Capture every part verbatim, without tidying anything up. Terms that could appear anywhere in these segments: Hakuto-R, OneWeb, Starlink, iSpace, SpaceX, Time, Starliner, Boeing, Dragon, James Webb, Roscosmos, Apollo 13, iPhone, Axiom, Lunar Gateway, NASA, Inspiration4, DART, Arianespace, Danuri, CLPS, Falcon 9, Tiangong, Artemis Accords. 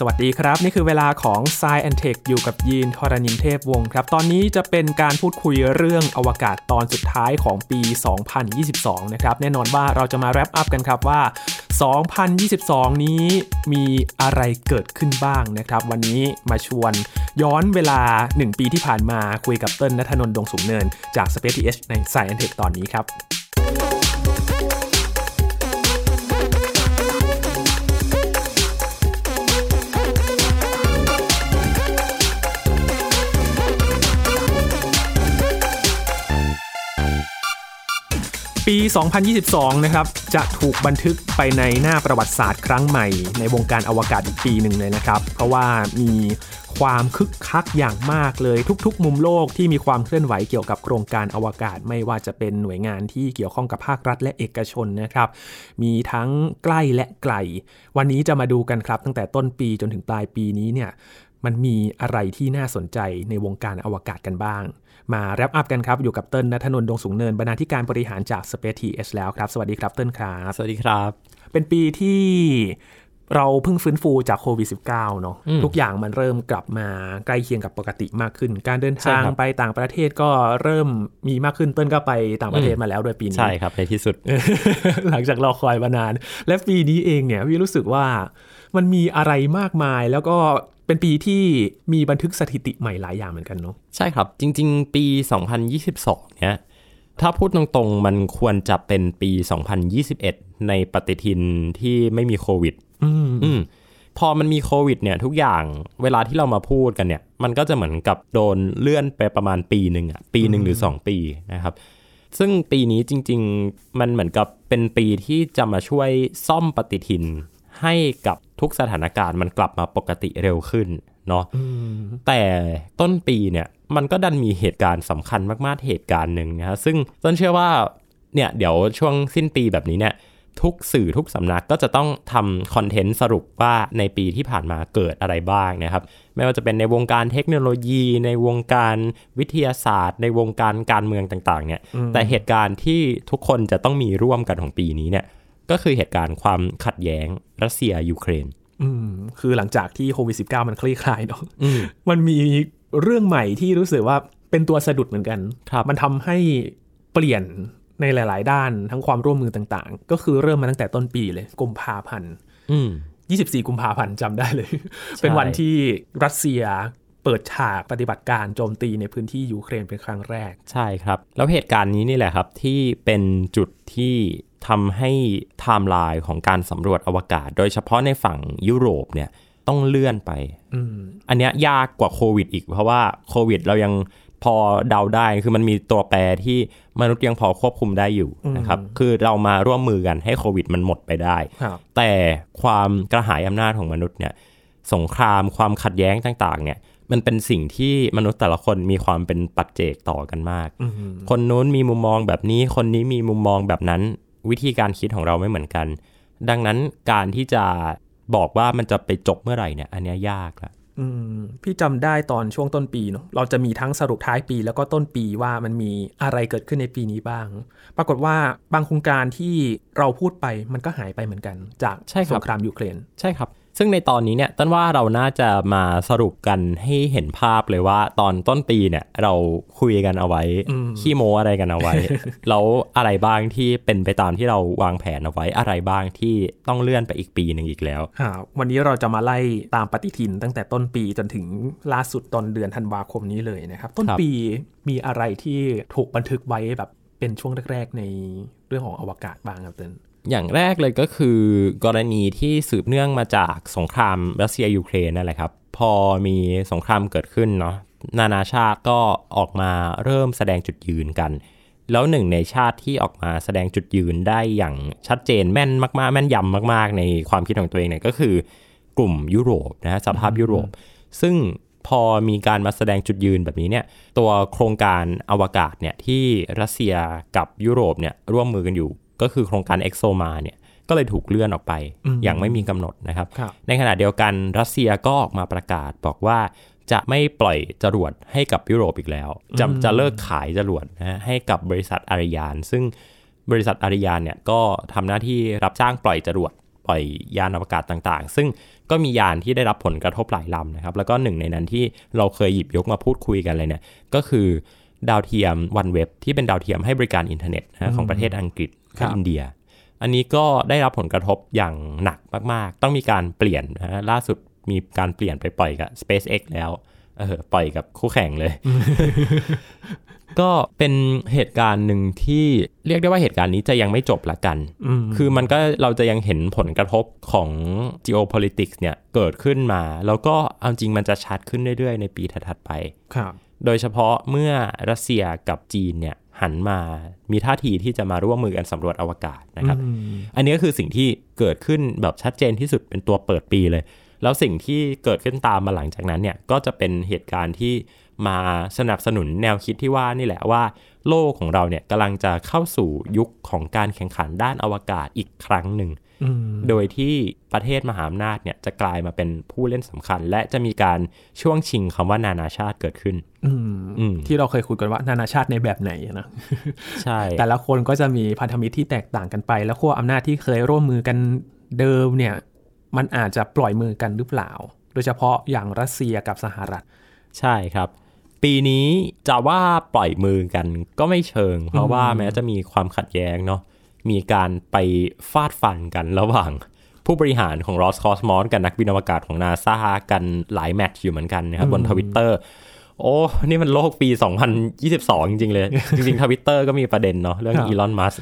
สวัสดีครับนี่คือเวลาของ Science and Tech อยู่กับยีนธรณินเทพวงศ์ครับตอนนี้จะเป็นการพูดคุยเรื่องอวกาศตอนสุดท้ายของปีสองพันยี่สิบสองนะครับแน่นอนว่าเราจะมาแรปอัพกันครับว่าสองพันยี่สิบสองนี้มีอะไรเกิดขึ้นบ้างนะครับวันนี้มาชวนย้อนเวลาหนึ่งปีที่ผ่านมาคุยกับเติ้ลณัฐนนท์ดงสูงเนินจาก SpaceX ใน Science and Tech ตอนนี้ครับปีสองพันยี่สิบสองนะครับจะถูกบันทึกไปในหน้าประวัติศาสตร์ครั้งใหม่ในวงการอวกาศอีกปีหนึ่งเลยนะครับเพราะว่ามีความคึกคักอย่างมากเลยทุกๆมุมโลกที่มีความเคลื่อนไหวเกี่ยวกับโครงการอวกาศไม่ว่าจะเป็นหน่วยงานที่เกี่ยวข้องกับภาครัฐและเอกชนนะครับมีทั้งใกล้และไกลวันนี้จะมาดูกันครับตั้งแต่ต้นปีจนถึงปลายปีนี้เนี่ยมันมีอะไรที่น่าสนใจในวงการอวกาศกันบ้างมาแรปอัพกันครับอยู่กับเติ้ลณัฐนนท์ดงสูงเนินบรรณาธิการบริหารจาก SpaceX แล้วครับสวัสดีครับเติ้ลครับสวัสดีครับเป็นปีที่เราเพิ่งฟื้นฟูจากโควิด สิบเก้า เนาะทุกอย่างมันเริ่มกลับมาใกล้เคียงกับปกติมากขึ้นการเดินทางไปต่างประเทศก็เริ่มมีมากขึ้นเติ้ลก็ไปต่างประเทศมาแล้วด้วยปีนี้ใช่ครับในที่สุด หลังจากรอคอยมานานและปีนี้เองเนี่ยพี่รู้สึกว่ามันมีอะไรมากมายแล้วก็เป็นปีที่มีบันทึกสถิติใหม่หลายอย่างเหมือนกันเนาะใช่ครับจริงๆปีสองพันยี่สิบสองเนี่ยถ้าพูดตรงๆมันควรจะเป็นปีสองพันยี่สิบเอ็ดในปฏิทินที่ไม่มีโควิดอืม อืมพอมันมีโควิดเนี่ยทุกอย่างเวลาที่เรามาพูดกันเนี่ยมันก็จะเหมือนกับโดนเลื่อนไปประมาณปีนึงอ่ะปีนึงหรือสองปีนะครับซึ่งปีนี้จริงๆมันเหมือนกับเป็นปีที่จะมาช่วยซ่อมปฏิทินให้กับทุกสถานการณ์มันกลับมาปกติเร็วขึ้นเนาะแต่ต้นปีเนี่ยมันก็ดันมีเหตุการณ์สำคัญมากๆเหตุการณ์หนึ่งนะฮะซึ่งต้นเชื่อว่าเนี่ยเดี๋ยวช่วงสิ้นปีแบบนี้เนี่ยทุกสื่อทุกสำนักก็จะต้องทำคอนเทนต์สรุปว่าในปีที่ผ่านมาเกิดอะไรบ้างนะครับไม่ว่าจะเป็นในวงการเทคโนโลยีในวงการวิทยาศาสตร์ในวงการการเมืองต่างๆเนี่ยแต่เหตุการณ์ที่ทุกคนจะต้องมีร่วมกันของปีนี้เนี่ยก็คือเหตุการณ์ความขัดแย้งรัสเซียยูเครนอืมคือหลังจากที่โควิด สิบเก้า มันคลี่คลายเนาะ ม, มันมีเรื่องใหม่ที่รู้สึกว่าเป็นตัวสะดุดเหมือนกันมันทำให้เปลี่ยนในหลายๆด้านทั้งความร่วมมือต่างๆก็คือเริ่มมาตั้งแต่ต้นปีเลยกุมภาพันธ์ยี่สิบสี่กุมภาพันธ์จำได้เลย เป็นวันที่รัสเซียเปิดฉากปฏิบัติการโจมตีในพื้นที่ยูเครนเป็นครั้งแรกใช่ครับแล้วเหตุการณ์นี้นี่แหละครับที่เป็นจุดที่ทำให้ไทม์ไลน์ของการสำรวจอวกาศโดยเฉพาะในฝั่งยุโรปเนี่ยต้องเลื่อนไป อ, อันเนี้ยยากกว่าโควิดอีกเพราะว่าโควิดเรายังพอเดาได้คือมันมีตัวแปรที่มนุษย์ยังพอควบคุมได้อยู่นะครับคือเรามาร่วมมือกันให้โควิดมันหมดไปได้แต่ความกระหายอำนาจของมนุษย์เนี่ยสงครามความขัดแย้งต่างๆเนี่ยมันเป็นสิ่งที่มนุษย์แต่ละคนมีความเป็นปัจเจกต่อกันมากคนนู้นมีมุมมองแบบนี้คนนี้มีมุมมองแบบนั้นวิธีการคิดของเราไม่เหมือนกันดังนั้นการที่จะบอกว่ามันจะไปจบเมื่อไหร่เนี่ยอันนี้ยากละอืมพี่จำได้ตอนช่วงต้นปีเนาะเราจะมีทั้งสรุปท้ายปีแล้วก็ต้นปีว่ามันมีอะไรเกิดขึ้นในปีนี้บ้างปรากฏว่าบางโครงการที่เราพูดไปมันก็หายไปเหมือนกันจากสงครามยูเครนใช่ครับซึ่งในตอนนี้เนี่ยต้นว่าเราน่าจะมาสรุปกันให้เห็นภาพเลยว่าตอนต้นปีเนี่ยเราคุยกันเอาไว้ขี้โม้อะไรกันเอาไว้ แล้วอะไรบ้างที่เป็นไปตามที่เราวางแผนเอาไว้อะไรบ้างที่ต้องเลื่อนไปอีกปีนึงอีกแล้ววันนี้เราจะมาไล่ตามปฏิทินตั้งแต่ต้นปีจนถึงล่าสุดตอนเดือนธันวาคมนี้เลยนะครับต้นปีมีอะไรที่ถูกบันทึกไว้แบบเป็นช่วงแรกๆในเรื่องของอวกาศบ้างครับเติ้ลอย่างแรกเลยก็คือกรณีที่สืบเนื่องมาจากสงครามรัสเซียยูเครนนั่นแหละครับพอมีสงครามเกิดขึ้นเนาะนานาชาติก็ออกมาเริ่มแสดงจุดยืนกันแล้วหนึ่งในชาติที่ออกมาแสดงจุดยืนได้อย่างชัดเจนแม่นมากๆแม่นยำมากๆในความคิดของตัวเองเนี่ยก็คือกลุ่มยุโรปนะฮะสภาพยุโรปซึ่งพอมีการมาแสดงจุดยืนแบบนี้เนี่ยตัวโครงการอวกาศเนี่ยที่รัสเซียกับยุโรปเนี่ยร่วมมือกันอยู่ก็คือโครงการเอ็กโซมาเนี่ยก็เลยถูกเลื่อนออกไปอย่างไม่มีกำหนดนะครับในขณะเดียวกันรัสเซียก็ออกมาประกาศบอกว่าจะไม่ปล่อยจรวดให้กับยุโรปอีกแล้วจะจะเลิกขายจรวดนะให้กับบริษัทอาริยานซึ่งบริษัทอาริยานเนี่ยก็ทำหน้าที่รับจ้างปล่อยจรวด ปล่อยยานอวกาศต่างๆซึ่งก็มียานที่ได้รับผลกระทบหลายลำนะครับแล้วก็หนึ่งในนั้นที่เราเคยหยิบยกมาพูดคุยกันเลยเนี่ยก็คือดาวเทียม One Web ที่เป็นดาวเทียมให้บริการอินเทอร์เน็ตนะของประเทศอังกฤษกับอินเดียอันนี้ก็ได้รับผลกระทบอย่างหนักมากๆต้องมีการเปลี่ยนนะล่าสุดมีการเปลี่ยนไปปล่อยกับ SpaceX แล้วเออปล่อยกับคู่แข่งเลย ก็เป็นเหตุการณ์หนึ่งที่เรียกได้ว่าเหตุการณ์นี้จะยังไม่จบละกันคือมันก็เราจะยังเห็นผลกระทบของ geopolitics เนี่ยเกิดขึ้นมาแล้วก็เอาจริงมันจะชัดขึ้นเรื่อยๆในปีถัดๆไปโดยเฉพาะเมื่อรัสเซียกับจีนเนี่ยหันมามีท่าทีที่จะมาร่วมมือกันสำรวจอวกาศนะครับอันนี้ก็คือสิ่งที่เกิดขึ้นแบบชัดเจนที่สุดเป็นตัวเปิดปีเลยแล้วสิ่งที่เกิดขึ้นตามมาหลังจากนั้นเนี่ยก็จะเป็นเหตุการณ์ที่มาสนับสนุนแนวคิดที่ว่านี่แหละว่าโลกของเราเนี่ยกำลังจะเข้าสู่ยุคของการแข่งขันด้านอวกาศอีกครั้งหนึ่งโดยที่ประเทศมหาอำนาจเนี่ยจะกลายมาเป็นผู้เล่นสำคัญและจะมีการช่วงชิงคำว่านานาชาติเกิดขึ้นที่เราเคยคุยกันว่านานาชาติในแบบไหนนะใช่แต่ละคนก็จะมีพันธมิตรที่แตกต่างกันไปแล้วขั้วอำนาจที่เคยร่วมมือกันเดิมเนี่ยมันอาจจะปล่อยมือกันหรือเปล่าโดยเฉพาะอย่างรัสเซียกับสหรัฐใช่ครับปีนี้จะว่าปล่อยมือกันก็ไม่เชิงเพราะว่าแม้จะมีความขัดแย้งเนาะมีการไปฟาดฟันกันระหว่างผู้บริหารของ Roscosmos กับนักบินอวกาศของ NASA กันหลายแมตช์อยู่เหมือนกันนะครับบน Twitter โอ้นี่มันโลกปีสองพันยี่สิบสองจริงๆเลย จริงๆ Twitter ก็มีประเด็นเนาะเรื่อง Elon Musk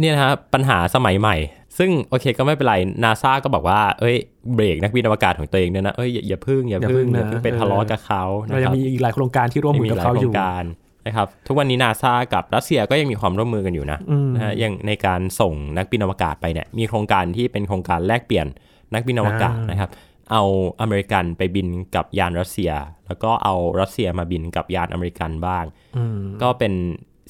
เนี่ยนะฮะปัญหาสมัยใหม่ซึ่งโอเคก็ไม่เป็นไร NASA ก็บอกว่าเอ้ยเบรกนักบินอวกาศของตัวเองเนี่ยนะเอ้ยอย่าพึ่งอย่าพึ่งอย่าพึ่งไปทะเลาะกับเขานะครับมีอีกหลายโครงการที่ร่วมมือกับเขาอยู่นะครับทุกวันนี้ NASA กับรัสเซียก็ยังมีความร่วมมือกันอยู่นะนะฮะอย่างในการส่งนักบินอวกาศไปเนี่ยมีโครงการที่เป็นโครงการแลกเปลี่ยนนักบินอวกาศนะครับเอาอเมริกันไปบินกับยานรัสเซียแล้วก็เอารัสเซียมาบินกับยานอเมริกันบ้างก็เป็น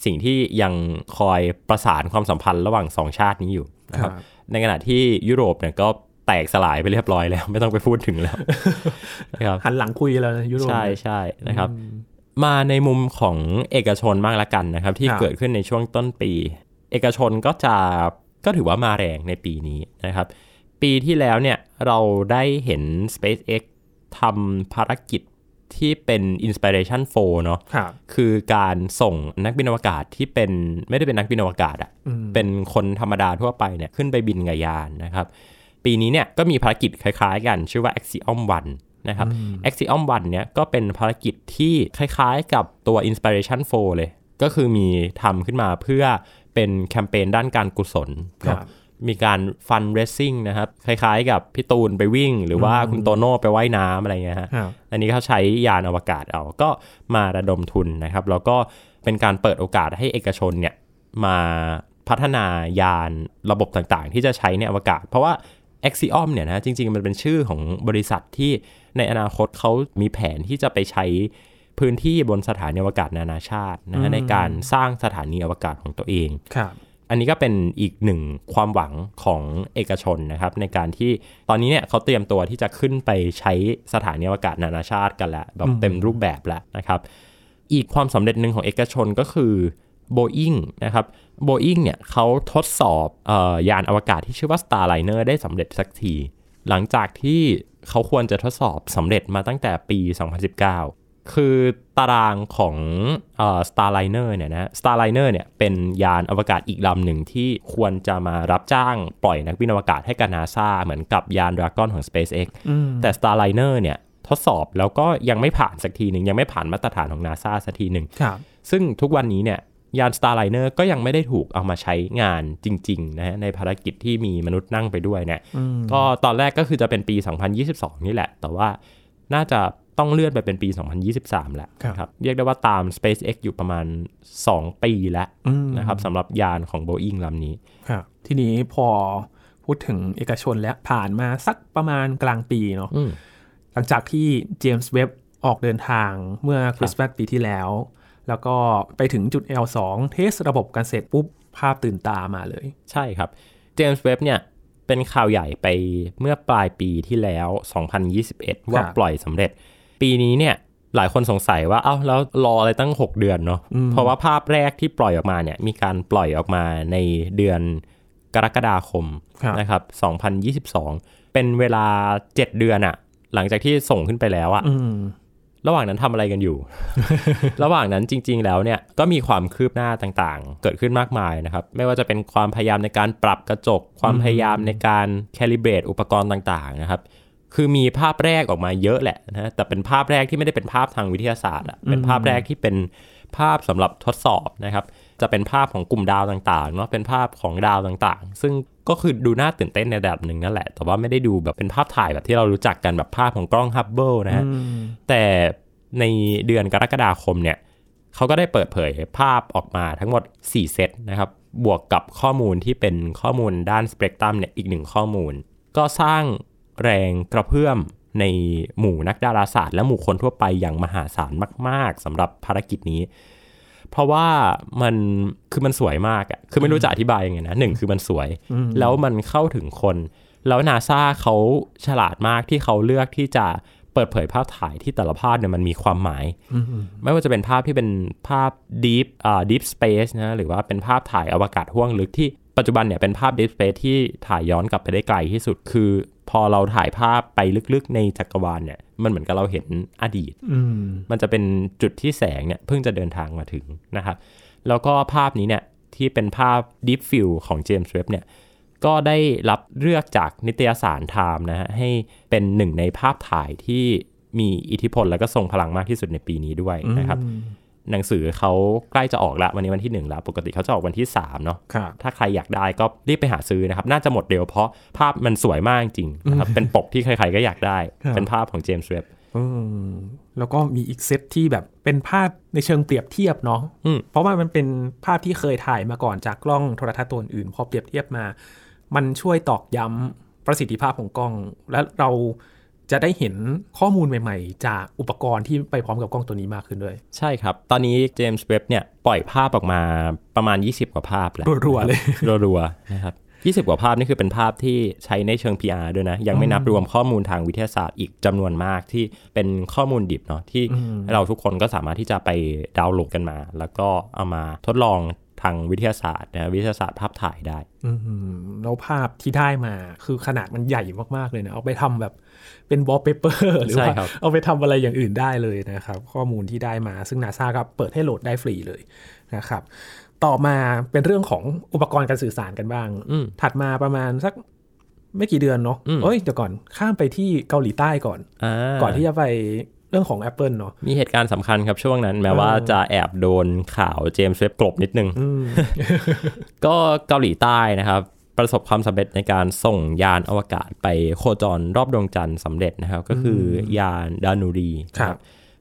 สิ่งที่ยังคอยประสานความสัมพันธ์ระหว่างสองชาตินี้อยู่นะครับในขณะที่ยุโรปเนี่ยก็แตกสลายไปเรียบร้อยแล้วไม่ต้องไปพูดถึงแล้วนะครับหันหลังคุยแล้วยุโรปใช่ๆนะครับมาในมุมของเอกชนบ้างละกันนะครับที่เกิดขึ้นในช่วงต้นปีเอกชนก็จะก็ถือว่ามาแรงในปีนี้นะครับปีที่แล้วเนี่ยเราได้เห็น SpaceX ทำภารกิจที่เป็น Inspiration โฟร์ เนาะ คือการส่งนักบินอวกาศที่เป็นไม่ได้เป็นนักบินอวกาศอ่ะเป็นคนธรรมดาทั่วไปเนี่ยขึ้นไปบินกับยานนะครับปีนี้เนี่ยก็มีภารกิจคล้ายๆกันชื่อว่า แอ็กซิออม วันนะครับ แอ็กซิออม วัน เนี่ยก็เป็นภารกิจที่คล้ายๆกับตัว อินสไปเรชั่น โฟร์ เลยก็คือมีทำขึ้นมาเพื่อเป็นแคมเปญด้านการกุศลมีการฟันเรซซิ่งนะครับคล้ายๆกับพี่ตูนไปวิ่งหรือว่าคุณโตโน่ไปว่ายน้ำอะไรเงี้ยฮะอันนี้เขาใช้ยานอวกาศเอาก็มาระดมทุนนะครับแล้วก็เป็นการเปิดโอกาสให้เอกชนเนี่ยมาพัฒนายานระบบต่างๆที่จะใช้ในอวกาศเพราะว่าAxiom เนี่ยนะจริงๆมันเป็นชื่อของบริษัทที่ในอนาคตเขามีแผนที่จะไปใช้พื้นที่บนสถานีอวกาศนานาชาตินะในการสร้างสถานีอวกาศของตัวเองครับอันนี้ก็เป็นอีกหนึ่งความหวังของเอกชนนะครับในการที่ตอนนี้เนี่ยเขาเตรียมตัวที่จะขึ้นไปใช้สถานีอวกาศนานาชาติกันแล้วแบบเต็มรูปแบบแล้วนะครับอีกความสำเร็จหนึ่งของเอกชนก็คือ Boeing นะครับBoeing เนี่ยเขาทดสอบเอ่อยานอวกาศที่ชื่อว่า Starliner ได้สำเร็จสักทีหลังจากที่เขาควรจะทดสอบสำเร็จมาตั้งแต่ปีสองพันสิบเก้าคือตารางของเอ่อ Starliner เนี่ยนะ Starliner เนี่ยเป็นยานอวกาศอีกลำหนึ่งที่ควรจะมารับจ้างปล่อยนักบินอวกาศให้กับ NASA เหมือนกับยาน Dragon ของ SpaceX แต่ Starliner เนี่ยทดสอบแล้วก็ยังไม่ผ่านสักทีนึงยังไม่ผ่านมาตรฐานของ NASA สักทีนึงซึ่งทุกวันนี้เนี่ยยาน Starliner ก็ยังไม่ได้ถูกเอามาใช้งานจริงๆนะฮะในภารกิจที่มีมนุษย์นั่งไปด้วยเนี่ยก็ตอนแรกก็คือจะเป็นปีสองพันยี่สิบสองนี่แหละแต่ว่าน่าจะต้องเลื่อนไปเป็นปีสองพันยี่สิบสามแล้วครับเรียกได้ว่าตาม SpaceX อยู่ประมาณสองปีแล้วนะครับสำหรับยานของ Boeing ลำนี้ทีนี้พอพูดถึงเอกชนแล้วผ่านมาสักประมาณกลางปีเนาะหลังจากที่ James Webb ออกเดินทางเมื่อคริสต์มาสปีที่แล้วแล้วก็ไปถึงจุด แอล ทู เทสระบบกันเสร็จปุ๊บภาพตื่นตามาเลยใช่ครับ James Webb เนี่ยเป็นข่าวใหญ่ไปเมื่อปลายปีที่แล้วสองพันยี่สิบเอ็ดว่าปล่อยสำเร็จปีนี้เนี่ยหลายคนสงสัยว่าเอ้าแล้วรออะไรตั้งหกเดือนเนาะเพราะว่าภาพแรกที่ปล่อยออกมาเนี่ยมีการปล่อยออกมาในเดือน กรกฎาคมนะครับสองพันยี่สิบสองเป็นเวลาเจ็ดเดือนอะหลังจากที่ส่งขึ้นไปแล้วอะระหว่างนั้นทำอะไรกันอยู่ ระหว่างนั้นจริงๆแล้วเนี่ยก็มีความคืบหน้าต่างๆเกิดขึ้นมากมายนะครับไม่ว่าจะเป็นความพยายามในการปรับกระจกความพยายามในการแคลิเบรตอุปกรณ์ต่างๆนะครับคือมีภาพแรกออกมาเยอะแหละนะแต่เป็นภาพแรกที่ไม่ได้เป็นภาพทางวิทยาศาสตร์เป็นภาพแรกที่เป็นภาพสำหรับทดสอบนะครับจะเป็นภาพของกลุ่มดาวต่างๆเนาะเป็นภาพของดาวต่างๆซึ่งก็คือดูน่าตื่นเต้นในระดับหนึ่งนั่นแหละแต่ว่าไม่ได้ดูแบบเป็นภาพถ่ายแบบที่เรารู้จักกันแบบภาพของกล้องฮับเบิลนะฮะแต่ในเดือนกรกฎาคมเนี่ยเขาก็ได้เปิดเผยภาพออกมาทั้งหมดสี่เซตนะครับบวกกับข้อมูลที่เป็นข้อมูลด้านสเปกตรัมเนี่ยอีกหนึ่งข้อมูลก็สร้างแรงกระเพื่อมในหมู่นักดาราศาสตร์และหมู่คนทั่วไปอย่างมหาศาลมากๆสำหรับภารกิจนี้เพราะว่ามันคือมันสวยมากอ่ะคือไม่รู้จะอธิบายยังไงนะหนึ่งคือมันสวยแล้วมันเข้าถึงคนแล้ว NASA เขาฉลาดมากที่เขาเลือกที่จะเปิดเผยภาพถ่ายที่แต่ละภาพเนี่ยมันมีความหมายไม่ว่าจะเป็นภาพที่เป็นภาพ deep อ่า deep space นะหรือว่าเป็นภาพถ่ายอวกาศห้วงลึกที่ปัจจุบันเนี่ยเป็นภาพ deep space ที่ถ่ายย้อนกลับไปได้ไกลที่สุดคือพอเราถ่ายภาพไปลึกๆในจักรวาลเนี่ยมันเหมือนกับเราเห็นอดีต ม, มันจะเป็นจุดที่แสงเนี่ยเพิ่งจะเดินทางมาถึงนะครับแล้วก็ภาพนี้เนี่ยที่เป็นภาพ Deep Field ของ James Webb เนี่ยก็ได้รับเลือกจากนิตยสาร Time นะฮะให้เป็นหนึ่งในภาพถ่ายที่มีอิทธิพลและก็ทรงพลังมากที่สุดในปีนี้ด้วยนะครับหนังสือเขาใกล้จะออกละวันนี้วันที่หนึ่งแล้วปกติเขาจะออกวันที่สามเนาะถ้าใครอยากได้ก็รีบไปหาซื้อนะครับน่าจะหมดเร็วเพราะภาพมันสวยมากจริงนะครับ เป็นปกที่ใครๆก็อยากได้ เป็นภาพของ James Webb อืมแล้วก็มีอีกเซตที่แบบเป็นภาพในเชิงเปรียบเทียบเนาะเพราะว่ามันเป็นภาพที่เคยถ่ายมาก่อนจากกล้องโทรทัศน์ตัวอื่นพอเปรียบเทียบมามันช่วยตอกย้ำประสิทธิภาพของกล้องและเราจะได้เห็นข้อมูลใหม่ๆจากอุปกรณ์ที่ไปพร้อมกับกล้องตัวนี้มากขึ้นด้วยใช่ครับตอนนี้ James Webb เนี่ยปล่อยภาพออกมาประมาณยี่สิบกว่าภาพแล้วรัวๆเลยรัวๆนะครับยี่สิบกว่าภาพนี่คือเป็นภาพที่ใช้ในเชิง พี อาร์ ด้วยนะยังไม่นับรวมข้อมูลทางวิทยาศาสตร์อีกจำนวนมากที่เป็นข้อมูลดิบเนาะที่เราทุกคนก็สามารถที่จะไปดาวน์โหลดกันมาแล้วก็เอามาทดลองทางวิทยาศาสตร์นะวิทยาศาสตร์ภาพถ่ายได้แล้วภาพที่ได้มาคือขนาดมันใหญ่มากๆเลยนะเอาไปทำแบบเป็นวอลเปเปอร์หรือว่าเอาไปทำอะไรอย่างอื่นได้เลยนะครับข้อมูลที่ได้มาซึ่ง NASA ก็เปิดให้โหลดได้ฟรีเลยนะครับต่อมาเป็นเรื่องของอุปกรณ์การสื่อสารกันบ้างถัดมาประมาณสักไม่กี่เดือนเนาะเอ้ยเดี๋ยวก่อนข้ามไปที่เกาหลีใต้ก่อนก่อนที่จะไปเรื่องของ Apple เนาะมีเหตุการณ์สำคัญครับช่วงนั้นแม้ว่าจะแอบโดนข่าว James Webb กลบนิดนึง ก็เกาหลีใต้นะครับประสบความสำเร็จในการส่งยานอวกาศไปโคจรรอบดวงจันทร์สำเร็จนะครับก็คือยานดานูรีครับ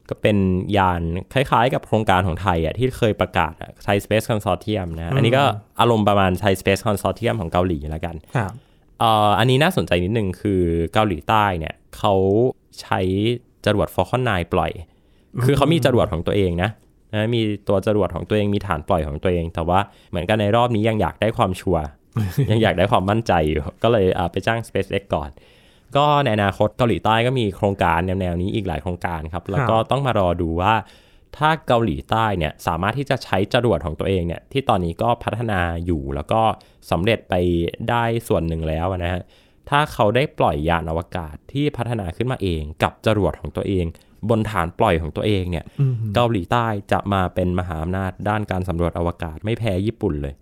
ก็เป็นยานคล้ายๆกับโครงการของไทยอ่ะที่เคยประกาศไทย Space Consortium นะอันนี้ก็อารมณ์ประมาณไทย Space Consortium ของเกาหลีแล้วกันครับเอ่ออันนี้น่าสนใจนิดนึงคือเกาหลีใต้เนี่ยเขาใช้จรวด Falcon ไนน์ ปล่อยคือเขามีจรวดของตัวเองนะนะมีตัวจรวดของตัวเองมีฐานปล่อยของตัวเองแต่ว่าเหมือนกันในรอบนี้ยังอยากได้ความชัวร์ ยังอยากได้ความมั่นใจอยู่ก็เลยไปจ้าง SpaceX ก่อนก็ในอนาคตเกาหลีใต้ก็มีโครงการแนวๆนี้อีกหลายโครงการครับแล้วก็ต้องมารอดูว่าถ้าเกาหลีใต้เนี่ยสามารถที่จะใช้จรวดของตัวเองเนี่ยที่ตอนนี้ก็พัฒนาอยู่แล้วก็สำเร็จไปได้ส่วนหนึ่งแล้วนะฮะถ้าเขาได้ปล่อยยานอวกาศที่พัฒนาขึ้นมาเองกับจรวดของตัวเองบนฐานปล่อยของตัวเองเนี่ยเกาหลีใต้จะมาเป็นมหาอำนาจด้านการสำรวจอวกาศไม่แพ้ญี่ปุ่นเลย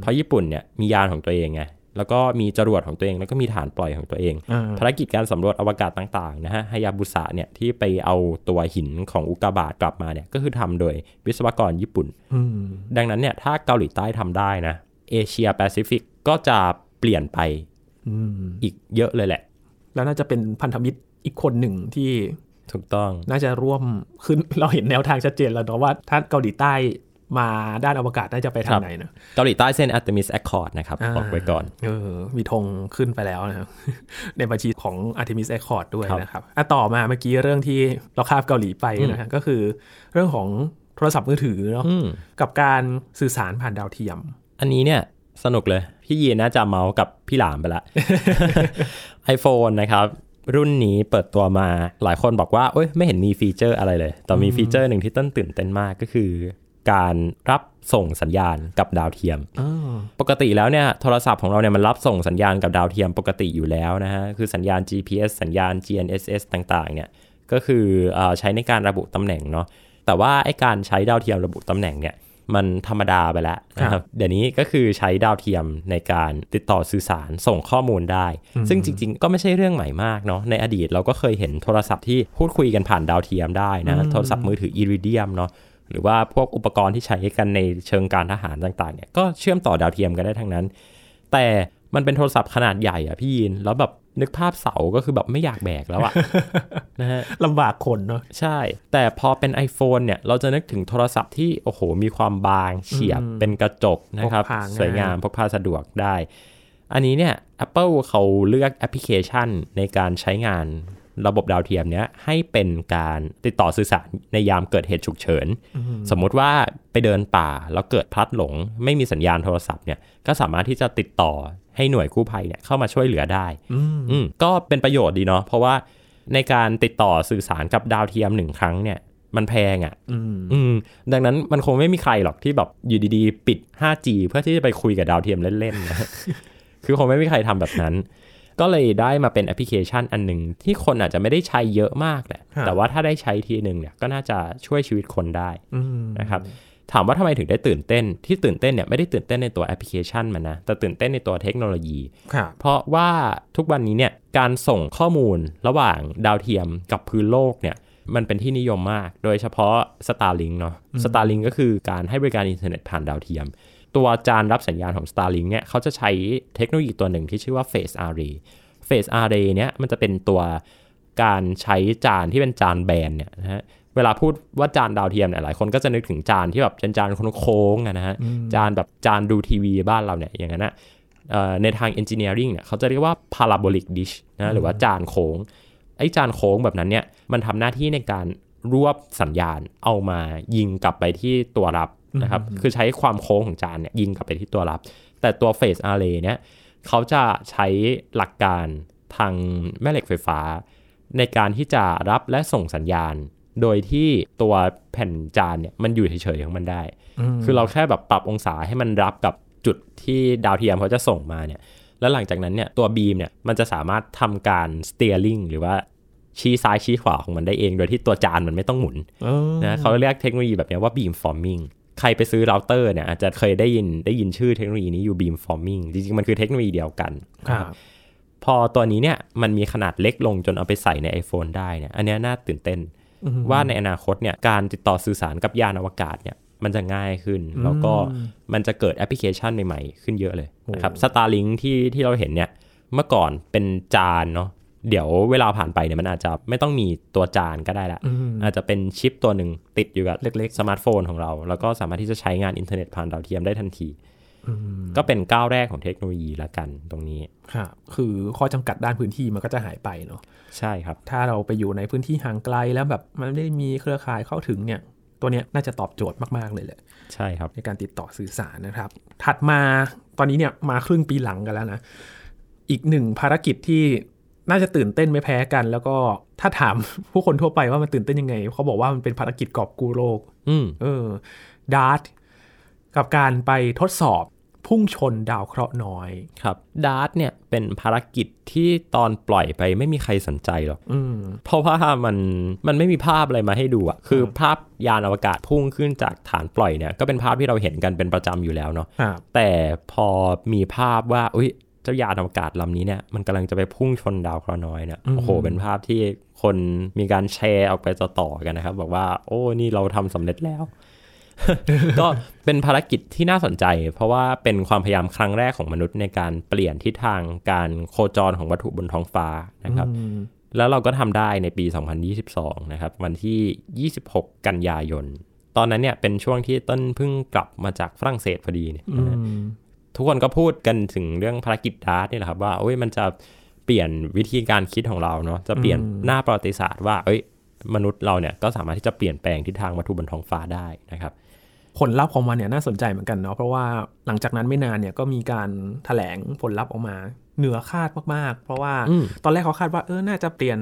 เพราะญี่ปุ่นเนี่ยมียานของตัวเองไงแล้วก็มีจรวดของตัวเองแล้วก็มีฐานปล่อยของตัวเองภารกิจการสำรวจอวกาศต่างๆนะฮะฮายาบุสะเนี่ยที่ไปเอาตัวหินของอุกกาบาตกลับมาเนี่ยก็คือทำโดยวิศวกรญี่ปุ่นดังนั้นเนี่ยถ้าเกาหลีใต้ทำได้นะเอเชียแปซิฟิกก็จะเปลี่ยนไปอีกเยอะเลยแหละแล้วน่าจะเป็นพันธมิตรอีกคนหนึ่งที่ถูกต้องน่าจะร่วมคือเราเห็นแนวทางชัดเจนแล้วเนาะว่าถ้าเกาหลีใต้มาด้านอวกาศน่าจะไปทางไหนนะเกาหลีใต้เซ็น Artemis Accords นะครับบอกไว้ก่อนเออมีธงขึ้นไปแล้วนะครับ ในบัญชีของ Artemis Accords ด้วยนะครับอ่ะต่อมาเมื่อกี้เรื่องที่เราข้ามเกาหลีไปนะฮะก็คือเรื่องของโทรศัพท์มือถือเนาะกับการสื่อสารผ่านดาวเทียมอันนี้เนี่ยสนุกเลยพี่ยีน่าจะเมาส์กับพี่หลามไปละ iPhone นะครับรุ่นนี้เปิดตัวมาหลายคนบอกว่าโอ๊ยไม่เห็นมีฟีเจอร์อะไรเลยแต่มีฟีเจอร์หนึ่งที่ต้นตื่นเต้นมากก็คือ การรับส่งสัญญาณกับดาวเทียมปกติแล้วเนี่ยโทรศัพท์ของเราเนี่ยมันรับส่งสัญญาณกับดาวเทียมปกติอยู่แล้วนะฮะคือสัญญาณ จี พี เอส สัญญาณ จี เอ็น เอส เอส ต่างๆเนี่ยก็คือใช้ในการระบุตำแหน่งเนาะแต่ว่าไอ้การใช้ดาวเทียมระบุตำแหน่งเนี่ยมันธรรมดาไปแล้วนะครับเดี๋ยวนี้ก็คือใช้ดาวเทียมในการติดต่อสื่อสารส่งข้อมูลได้ซึ่งจริงๆก็ไม่ใช่เรื่องใหม่มากเนาะในอดีตเราก็เคยเห็นโทรศัพท์ที่พูดคุยกันผ่านดาวเทียมได้นะโทรศัพท์มือถืออิริเดียมเนาะหรือว่าพวกอุปกรณ์ที่ใช้กันในเชิงการทหารต่างๆเนี่ยก็เชื่อมต่อดาวเทียมกันได้ทั้งนั้นแต่มันเป็นโทรศัพท์ขนาดใหญ่อะพี่ยินแล้วแบบนึกภาพเสาก็คือแบบไม่อยากแบกแล้วอะ นะฮะลำบากคนเนาะใช่แต่พอเป็น iPhone เนี่ยเราจะนึกถึงโทรศัพท์ที่โอ้โหมีความบางเฉียบเป็นกระจกนะครับสวยงามพกพาสะดวกได้อันนี้เนี่ย Apple เขาเลือกแอปพลิเคชันในการใช้งานระบบดาวเทียมเนี้ยให้เป็นการติดต่อสื่อสารในยามเกิดเหตุฉุกเฉินสมมติว่าไปเดินป่าแล้วเกิดพลัดหลงไม่มีสัญญาณโทรศัพท์เนี่ยก็สามารถที่จะติดต่อให้หน่วยกู้ภัยเนี่ยเข้ามาช่วยเหลือได้ก็เป็นประโยชน์ดีเนาะเพราะว่าในการติดต่อสื่อสารกับดาวเทียมหนึ่งครั้งเนี่ยมันแพงอ่ะดังนั้นมันคงไม่มีใครหรอกที่แบบอยู่ดีๆปิด ห้าจี เพื่อที่จะไปคุยกับดาวเทียมเล่นๆนะ คือคงไม่มีใครทำแบบนั้นก็เลยได้มาเป็นแอปพลิเคชันอันหนึ่งที่คนอาจจะไม่ได้ใช้เยอะมากแหละแต่ว่าถ้าได้ใช้ทีนึงเนี่ยก็น่าจะช่วยชีวิตคนได้นะครับถามว่าทำไมถึงได้ตื่นเต้นที่ตื่นเต้นเนี่ยไม่ได้ตื่นเต้นในตัวแอปพลิเคชันมันนะแต่ตื่นเต้นในตัวเทคโนโลยีเพราะว่าทุกวันนี้เนี่ยการส่งข้อมูลระหว่างดาวเทียมกับพื้นโลกเนี่ยมันเป็นที่นิยมมากโดยเฉพาะ Starlink เนาะ Starlink ก็คือการให้บริการอินเทอร์เน็ตผ่านดาวเทียมตัวจานรับสัญญาณของ Starlink เนี่ยเขาจะใช้เทคโนโลยีตัวหนึ่งที่ชื่อว่า Phase Array Phase Array เนี่ยมันจะเป็นตัวการใช้จานที่เป็นจานแบนเนี่ยนะฮะเวลาพูดว่าจานดาวเทียมเนี่ยหลายคนก็จะนึกถึงจานที่แบบเป็นจานโค้งๆนะฮะจานแบบจานดูทีวีบ้านเราเนี่ยอย่างนั้นนะในทาง engineering เนี่ยเขาจะเรียกว่า parabolic dish นะหรือว่าจานโค้งไอ้จานโค้งแบบนั้นเนี่ยมันทำหน้าที่ในการรวบสัญญาณเอามายิงกลับไปที่ตัวรับนะครับคือใช้ความโค้งของจานเนี่ยยิงกลับไปที่ตัวรับแต่ตัว phase array เนี่ยเขาจะใช้หลักการทางแม่เหล็กไฟฟ้าในการที่จะรับและส่งสัญญาณโดยที่ตัวแผ่นจานเนี่ยมันอยู่เฉยๆของมันได้คือเราแค่แบบปรับองศาให้มันรับกับจุดที่ดาวเทียมเขาจะส่งมาเนี่ยแล้วหลังจากนั้นเนี่ยตัวบีมเนี่ยมันจะสามารถทำการ steering หรือว่าชี้ซ้ายชี้ขวาของมันได้เองโดยที่ตัวจานมันไม่ต้องหมุนนะเขาเรียกเทคโนโลยีแบบนี้ว่า beam formingใครไปซื้อเราเตอร์เนี่ยอาจจะเคยได้ยินได้ยินชื่อเทคโนโลยีนี้อยู่ beamforming จริงๆมันคือเทคโนโลยีเดียวกันพอตัวนี้เนี่ยมันมีขนาดเล็กลงจนเอาไปใส่ใน iPhone ได้เนี่ยอันนี้น่าตื่นเต้นว่าในอนาคตเนี่ยการติดต่อสื่อสารกับยานอวกาศเนี่ยมันจะง่ายขึ้นแล้วก็มันจะเกิดแอปพลิเคชันใหม่ๆขึ้นเยอะเลยนะครับ Starlink ที่ที่เราเห็นเนี่ยเมื่อก่อนเป็นจานเนาะเดี๋ยวเวลาผ่านไปเนี่ยมันอาจจะไม่ต้องมีตัวจานก็ได้ละ อ, อาจจะเป็นชิปตัวหนึ่งติดอยู่กับเล็กๆสมาร์ทโฟนของเราแล้วก็สามารถที่จะใช้งานอินเทอร์เน็ตผ่านดาวเทียมได้ทันทีก็เป็นก้าวแรกของเทคโนโลยีละกันตรงนี้ค่ะคือข้อจำกัดด้านพื้นที่มันก็จะหายไปเนาะใช่ครับถ้าเราไปอยู่ในพื้นที่ห่างไกลแล้วแบบมันไม่ได้มีเครือข่ายเข้าถึงเนี่ยตัวเนี้ยน่าจะตอบโจทย์มากๆเลยแหละใช่ครับในการติดต่อสื่อสารนะครับถัดมาตอนนี้เนี่ยมาครึ่งปีหลังกันแล้วนะอีกหนึ่งภารกิจที่น่าจะตื่นเต้นไม่แพ้กันแล้วก็ถ้าถามผู้คนทั่วไปว่ามันตื่นเต้นยังไงเขาบอกว่ามันเป็นภารกิจกอบกู้โลกเออดาร์ตกับการไปทดสอบพุ่งชนดาวเคราะห์น้อยครับดาร์ตเนี่ยเป็นภารกิจที่ตอนปล่อยไปไม่มีใครสนใจหรอกเพราะว่ามันมันไม่มีภาพอะไรมาให้ดูอะคือภาพยานอวกาศพุ่งขึ้นจากฐานปล่อยเนี่ยก็เป็นภาพที่เราเห็นกันเป็นประจำอยู่แล้วเนาะแต่พอมีภาพว่าอุ๊ยเจ้ายานอวกาศลำนี้เนี่ยมันกำลังจะไปพุ่งชนดาวเคราะห์น้อยเนี่ยโอ้โหเป็นภาพที่คนมีการแชร์ออกไปต่อๆกันนะครับบอกว่าโอ้นี่เราทำสำเร็จแล้ว ก็เป็นภารกิจที่น่าสนใจเพราะว่าเป็นความพยายามครั้งแรกของมนุษย์ในการเปลี่ยนทิศทางการโคจรของวัตถุบนท้องฟ้านะครับแล้วเราก็ทำได้ในปีสองพันยี่สิบสองนะครับวันที่ยี่สิบหกกันยายนตอนนั้นเนี่ยเป็นช่วงที่ต้นเพิ่งกลับมาจากฝรั่งเศสพอดีเนี่ยทุกคนก็พูดกันถึงเรื่องภารกิจดาร์ตนี่แหละครับว่าเอ้ยมันจะเปลี่ยนวิธีการคิดของเราเนาะจะเปลี่ยนหน้าประวัติศาสตร์ว่าเอ้ยมนุษย์เราเนี่ยก็สามารถที่จะเปลี่ยนแปลงทิศทางวัตถุบนท้องฟ้าได้นะครับผลลัพธ์ของมันเนี่ยน่าสนใจเหมือนกันเนาะเพราะว่าหลังจากนั้นไม่นานเนี่ยก็มีการแถลงผลลัพธ์ออกมาเหนือคาดมากๆเพราะว่าตอนแรกเขาคาดว่าเออน่าจะเปลี่ยน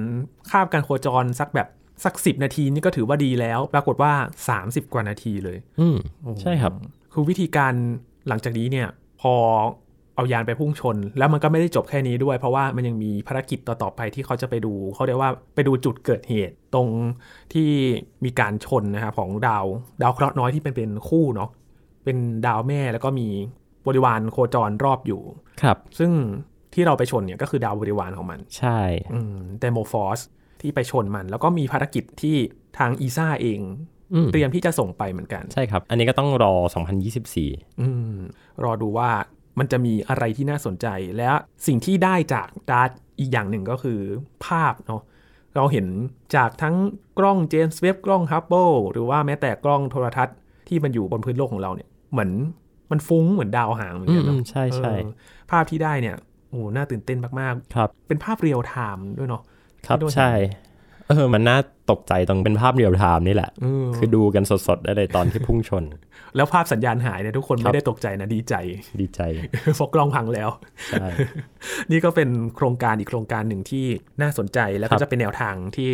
คาบการโคจรสักแบบ สักสิบนาทีนี่ก็ถือว่าดีแล้วปรากฏว่าสามสิบกว่านาทีเลยอืมใช่ครับคือวิธีการหลังจากนี้เนี่ยพอเอายานไปพุ่งชนแล้วมันก็ไม่ได้จบแค่นี้ด้วยเพราะว่ามันยังมีภารกิจต่อๆไปที่เขาจะไปดูเขาเรียกว่าไปดูจุดเกิดเหตุตรงที่มีการชนนะครับของดาวดาวเคราะห์น้อยที่เป็นเป็นคู่เนาะเป็นดาวแม่แล้วก็มีบริวารโคจรรอบอยู่ครับซึ่งที่เราไปชนเนี่ยก็คือดาวบริวารของมันใช่เทอร์โมฟอสที่ไปชนมันแล้วก็มีภารกิจที่ทางอีซ่าเองเตรียมที่จะส่งไปเหมือนกันใช่ครับอันนี้ก็ต้องรอสองพันยี่สิบสี่อืมรอดูว่ามันจะมีอะไรที่น่าสนใจและสิ่งที่ได้จากดาร์ตอีกอย่างหนึ่งก็คือภาพเนาะเราเห็นจากทั้งกล้อง James Webb กล้อง Hubble หรือว่าแม้แต่กล้องโทรทัศน์ที่มันอยู่บนพื้นโลกของเราเนี่ยเหมือนมันฟุ้งเหมือนดาวหางเหมือนกันเนาะใช่ๆภาพที่ได้เนี่ยโอ้น่าตื่นเต้นมากๆครับเป็นภาพเรียลไทม์ด้วยเนาะครับใช่เออมันน่าตกใจตรงเป็นภาพเรียลไทม์นี่แหละคือดูกันสดๆได้เลยตอนที่พุ่งชนแล้วภาพสัญญาณหายเนี่ยทุกคนไม่ได้ตกใจนะดีใจดีใจฟกลองพังแล้วใช่นี่ก็เป็นโครงการอีกโครงการหนึ่งที่น่าสนใจแล้วก็จะเป็นแนวทางที่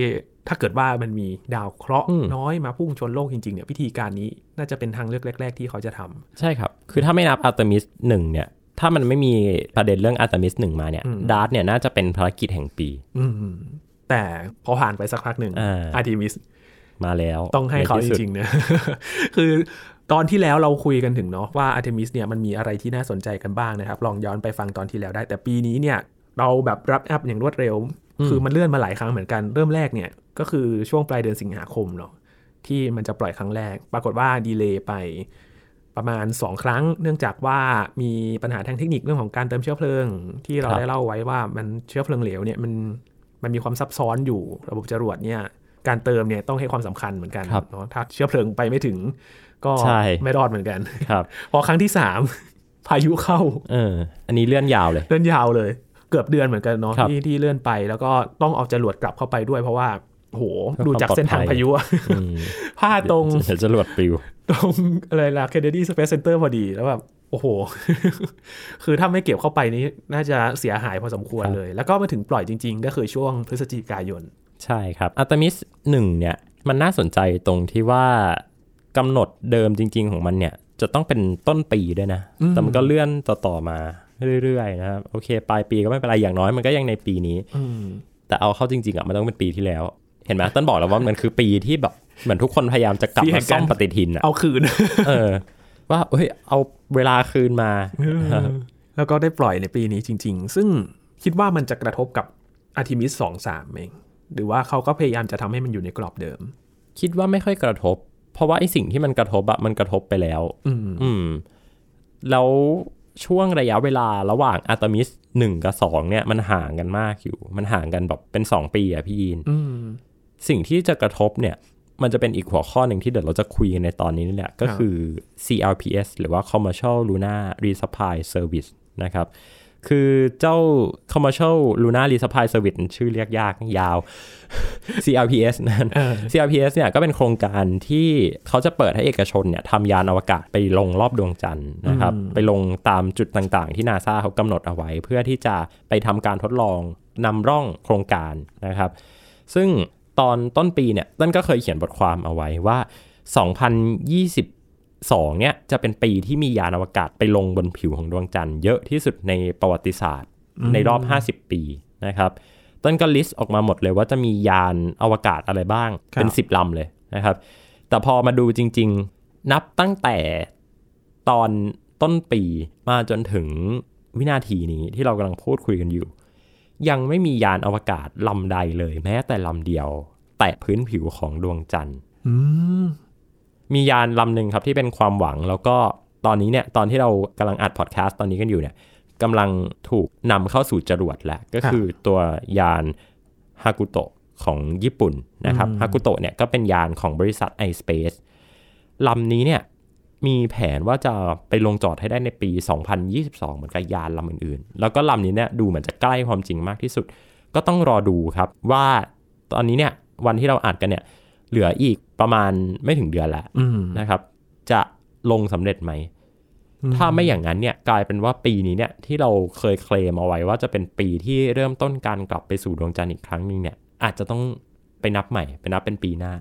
ถ้าเกิดว่ามันมีดาวเคราะห์น้อยมาพุ่งชนโลกจริงๆเนี่ยวิธีการนี้น่าจะเป็นทางเลือกแรกๆที่เขาจะทำใช่ครับคือถ้าไม่นับ Artemis หนึ่งเนี่ยถ้ามันไม่มีประเด็นเรื่อง Artemis หนึ่งมาเนี่ยดาร์ตเนี่ยน่าจะเป็นภารกิจแห่งปีแต่พอผ่านไปสักพักหนึ่ง Artemis มาแล้วต้องให้เขาจริงๆนะ คือตอนที่แล้วเราคุยกันถึงเนาะว่า Artemis เนี่ยมันมีอะไรที่น่าสนใจกันบ้างนะครับลองย้อนไปฟังตอนที่แล้วได้แต่ปีนี้เนี่ยเราแบบรับอัพอย่างรวดเร็วคือมันเลื่อนมาหลายครั้งเหมือนกันเริ่มแรกเนี่ยก็คือช่วงปลายเดือนสิงหาคมเนาะที่มันจะปล่อยครั้งแรกปรากฏว่าดีเลย์ไปประมาณสองครั้งเนื่องจากว่ามีปัญหาทางเทคนิคเรื่องของการเติมเชื้อเพลิงที่เราได้เล่าไว้ว่ามันเชื้อเพลิงเหลวเนี่ยมันมันมีความซับซ้อนอยู่ระบบจรวดเนี่ยการเติมเนี่ยต้องให้ความสำคัญเหมือนกันเนาะถ้าเชื้อเพลิงไปไม่ถึงก็ไม่รอดเหมือนกันพอครั้งที่สามพายุเข้าเอออันนี้เลื่อนยาวเลยเลื่อนยาวเลยเกือบเดือนเหมือนกันเนาะที่ที่เลื่อนไปแล้วก็ต้องเอาจรวดกลับเข้าไปด้วยเพราะว่าโหดูจากเส้นทางพายุพาดตรงจรวดปลิวตรงอะไรล่ะ Kennedy Space Center พอดีแล้วแบบโอ้โหคือถ้าไม่เก็บเข้าไปนี้น่าจะเสียหายพอสมควรเลยแล้วก็มาถึงปล่อยจริงๆก็คือช่วงพฤศจิกายนใช่ครับ Artemis หนึ่งเนี่ยมันน่าสนใจตรงที่ว่ากำหนดเดิมจริงๆของมันเนี่ยจะต้องเป็นต้นปีด้วยนะแต่มันก็เลื่อนต่อๆมาเรื่อยๆนะครับโอเคปลายปีก็ไม่เป็นไรอย่างน้อยมันก็ยังในปีนี้แต่เอาเข้าจริงๆอ่ะมันต้องเป็นปีที่แล้วเห็นไหมต้นบอกแล้วว่ามันคือปีที่แบบเหมือนทุกคนพยายามจะกลับมาซ่อมปฏิทินอ่ะเอาคืนเออว่าเฮ้ยเอาเวลาคืนมาแล้วก็ได้ปล่อยในปีนี้จริงๆซึ่งคิดว่ามันจะกระทบกับ Artemis สอง สามเองหรือว่าเขาก็พยายามจะทำให้มันอยู่ในกรอบเดิมคิดว่าไม่ค่อยกระทบเพราะว่าไอ้สิ่งที่มันกระทบอะมันกระทบไปแล้วอืมแล้วช่วงระยะเวลาระหว่าง Artemis หนึ่งกับสองเนี่ยมันห่างกันมากอยู่มันห่างกันแบบเป็นสองปีอะพี่ยินสิ่งที่จะกระทบเนี่ยมันจะเป็นอีกหัวข้อหนึ่งที่เดี๋ยวเราจะคุยกันในตอนนี้นี่แหละก็คือ ซี แอล พี เอส หรือว่า Commercial Lunar Resupply Service นะครับคือเจ้า Commercial Lunar Resupply Service ชื่อเรียกยากยาว ซี แอล พี เอส นั่น ซี แอล พี เอส เนี่ยก็เป็นโครงการที่เขาจะเปิดให้เอกชนเนี่ยทำยานอวกาศไปลงรอบดวงจันทร์นะครับไปลงตามจุดต่างๆที่ NASA เขากำหนดเอาไว้เพื่อที่จะไปทำการทดลองนำร่องโครงการนะครับซึ่งตอนต้นปีเนี่ยต้นก็เคยเขียนบทความเอาไว้ว่าสองพันยี่สิบสองเนี่ยจะเป็นปีที่มียานอวกาศไปลงบนผิวของดวงจันทร์เยอะที่สุดในประวัติศาสตร์ในรอบห้าสิบปีนะครับต้นก็ลิสต์ออกมาหมดเลยว่าจะมียานอวกาศอะไรบ้างเป็นสิบลำเลยนะครับแต่พอมาดูจริงๆนับตั้งแต่ตอนต้นปีมาจนถึงวินาทีนี้ที่เรากำลังพูดคุยกันอยู่ยังไม่มียานอวกาศลำใดเลยแม้แต่ลำเดียวแตะพื้นผิวของดวงจันทร์มียานลำหนึ่งครับที่เป็นความหวังแล้วก็ตอนนี้เนี่ยตอนที่เรากำลังอัดพอดแคสต์ตอนนี้กันอยู่เนี่ยกำลังถูกนำเข้าสู่จรวดแล้วก็คือตัวยานฮากุโตะของญี่ปุ่นนะครับฮากุโตะเนี่ยก็เป็นยานของบริษัท iSpace ลำนี้เนี่ยมีแผนว่าจะไปลงจอดให้ได้ในปีสองพันยี่สิบสองเหมือนกับยานลำอื่นๆแล้วก็ลำนี้เนี่ยดูเหมือนจะใกล้ความจริงมากที่สุดก็ต้องรอดูครับว่าตอนนี้เนี่ยวันที่เราอัดกันเนี่ยเหลืออีกประมาณไม่ถึงเดือนแล้วนะครับจะลงสำเร็จไหมถ้าไม่อย่างนั้นเนี่ยกลายเป็นว่าปีนี้เนี่ยที่เราเคยเคลมเอาไว้ว่าจะเป็นปีที่เริ่มต้นการกลับไปสู่ดวงจันทร์อีกครั้งนึงเนี่ยอาจจะต้อง ไปนับใหม่ไปนับเป็นปีหน้า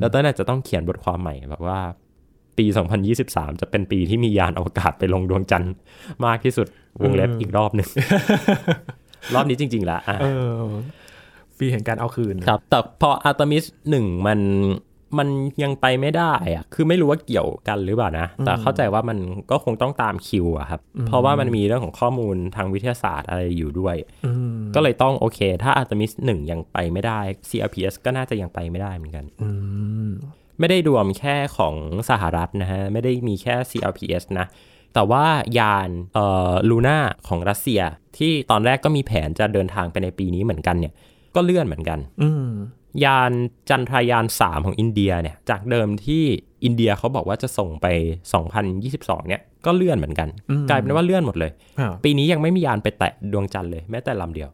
แล้วต้นอาจจะต้องเขียนบทความใหม่แบบว่าปีสองพันยี่สิบสามจะเป็นปีที่มียานอวกาศไปลงดวงจันทร์มากที่สุดวงเล็บอีกรอบนึง รอบนี้จริงๆละอ่ะปีแห่งการเอาคืนครับแต่พอ Artemis หนึ่งมันมันยังไปไม่ได้อ่ะคือไม่รู้ว่าเกี่ยวกันหรือเปล่านะแต่เข้าใจว่ามันก็คงต้องตามคิวอะครับเพราะว่ามันมีเรื่องของข้อมูลทางวิทยาศาสตร์อะไรอยู่ด้วยก็เลยต้องโอเคถ้า Artemis หนึ่งยังไปไม่ได้ ซี แอล พี เอส ก็น่าจะยังไปไม่ได้เหมือนกันไม่ได้รวมแค่ของสหรัฐนะฮะไม่ได้มีแค่ ซี แอล พี เอส นะแต่ว่ายานเอ่อลูน่าของรัสเซียที่ตอนแรกก็มีแผนจะเดินทางไปในปีนี้เหมือนกันเนี่ยก็เลื่อนเหมือนกันยานจันทรายานสามของอินเดียเนี่ยจากเดิมที่อินเดียเขาบอกว่าจะส่งไปสองพันยี่สิบสองเนี่ยก็เลื่อนเหมือนกันกลายเป็นว่าเลื่อนหมดเลยปีนี้ยังไม่มียานไปแตะดวงจันทร์เลยแม้แต่ลำเดียว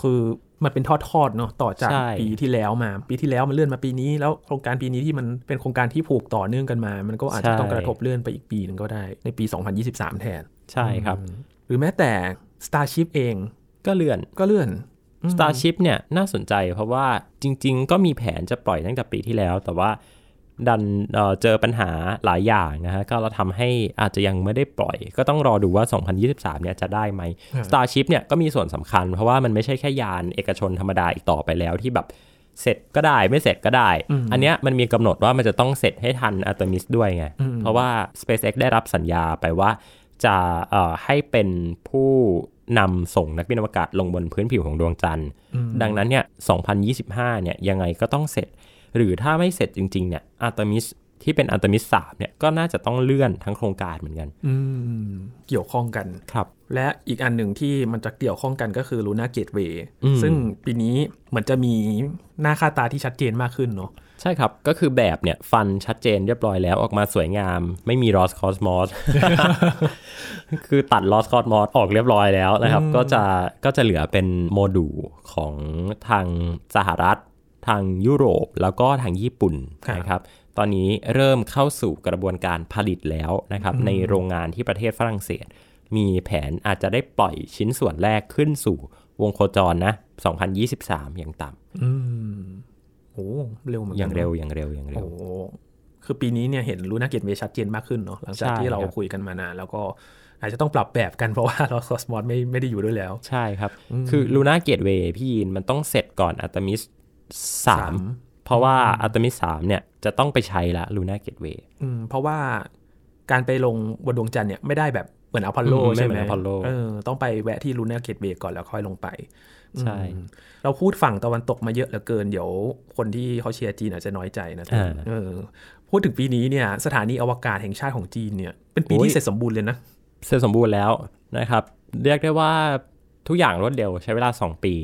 คือมันเป็นทอดๆเนาะต่อจากปีที่แล้วมาปีที่แล้วมันเลื่อนมาปีนี้แล้วโครงการปีนี้ที่มันเป็นโครงการที่ผูกต่อเนื่องกันมามันก็อาจจะต้องกระทบเลื่อนไปอีกปีนึงก็ได้ในปีสองพันยี่สิบสามแทนใช่ครับหรือแม้แต่ Starship เองก็เลื่อนก็เลื่อน Starship เนี่ยน่าสนใจเพราะว่าจริงๆก็มีแผนจะปล่อยตั้งแต่ปีที่แล้วแต่ว่าดันเอ่อเจอปัญหาหลายอย่างนะฮะก็เราทำให้อาจจะยังไม่ได้ปล่อยก็ต้องรอดูว่าสองพันยี่สิบสามเนี่ยจะได้ไหม Starship เนี่ยก็มีส่วนสำคัญเพราะว่ามันไม่ใช่แค่ยานเอกชนธรรมดาอีกต่อไปแล้วที่แบบเสร็จก็ได้ไม่เสร็จก็ได้อันเนี้ยมันมีกำหนดว่ามันจะต้องเสร็จให้ทัน Artemis ด้วยไงเพราะว่า SpaceX ได้รับสัญญาไปว่าจะเอ่อให้เป็นผู้นำส่งนักบินอวกาศลงบนพื้นผิวของดวงจันทร์ดังนั้นเนี่ยสองพันยี่สิบห้าเนี่ยยังไงก็ต้องเสร็จหรือถ้าไม่เสร็จจริงๆเนี่ย Artemis ที่เป็น Artemis สามเนี่ยก็น่าจะต้องเลื่อนทั้งโครงการเหมือนกันเกี่ยวข้องกันครับและอีกอันหนึ่งที่มันจะเกี่ยวข้องกันก็คือ Lunar Gateway ซึ่งปีนี้เหมือนจะมีหน้าค่าตาที่ชัดเจนมากขึ้นเนาะใช่ครับก็คือแบบเนี่ยฟันชัดเจนเรียบร้อยแล้วออกมาสวยงามไม่มี Roscosmos คือตัด Roscosmos ออกเรียบร้อยแล้วนะครับก็จะก็จะเหลือเป็นโมดูลของทางสหรัฐทางยุโรปแล้วก็ทางญี่ปุ่นนะครับตอนนี้เริ่มเข้าสู่กระบวนการผลิตแล้วนะครับในโรงงานที่ประเทศฝรั่งเศสมีแผนอาจจะได้ปล่อยชิ้นส่วนแรกขึ้นสู่วงโคจรนะสองพันยี่สิบสามอย่างต่ำอืมโอ้เร็วเหมือนกันอย่างเร็วอย่างเร็วอย่างเร็วโอ้คือปีนี้เนี่ยเห็นลูน่าเกตเวย์ชัดเจนมากขึ้นเนาะหลังจากที่เราคุยกันมานานแล้วก็อาจจะต้องปรับแบบกันเพราะว่าเราคอสมอสไม่ไม่ได้อยู่ด้วยแล้วใช่ครับคือลูน่าเกตเวย์พี่ยินมันต้องเสร็จก่อนอัตมิสสามเพราะว่า Artemis สามเนี่ยจะต้องไปใช้ละ Lunar Gateway อืมเพราะว่าการไปลงบนดวงจันทร์เนี่ยไม่ได้แบบเหมือนอพอลโลใช่มั้ยเออต้องไปแวะที่ Lunar Gateway ก่อนแล้วค่อยลงไปใช่เราพูดฝั่งตะวันตกมาเยอะเหลือเกินเดี๋ยวคนที่เขาเชียร์จีนอาจจะน้อยใจนะเออพูดถึงปีนี้เนี่ยสถานีอวกาศแห่งชาติของจีนเนี่ยเป็นปีที่เสร็จสมบูรณ์เลยนะเสร็จสมบูรณ์แล้วนะครับเรียกได้ว่าทุกอย่างรวดเร็วใช้เวลาสองปี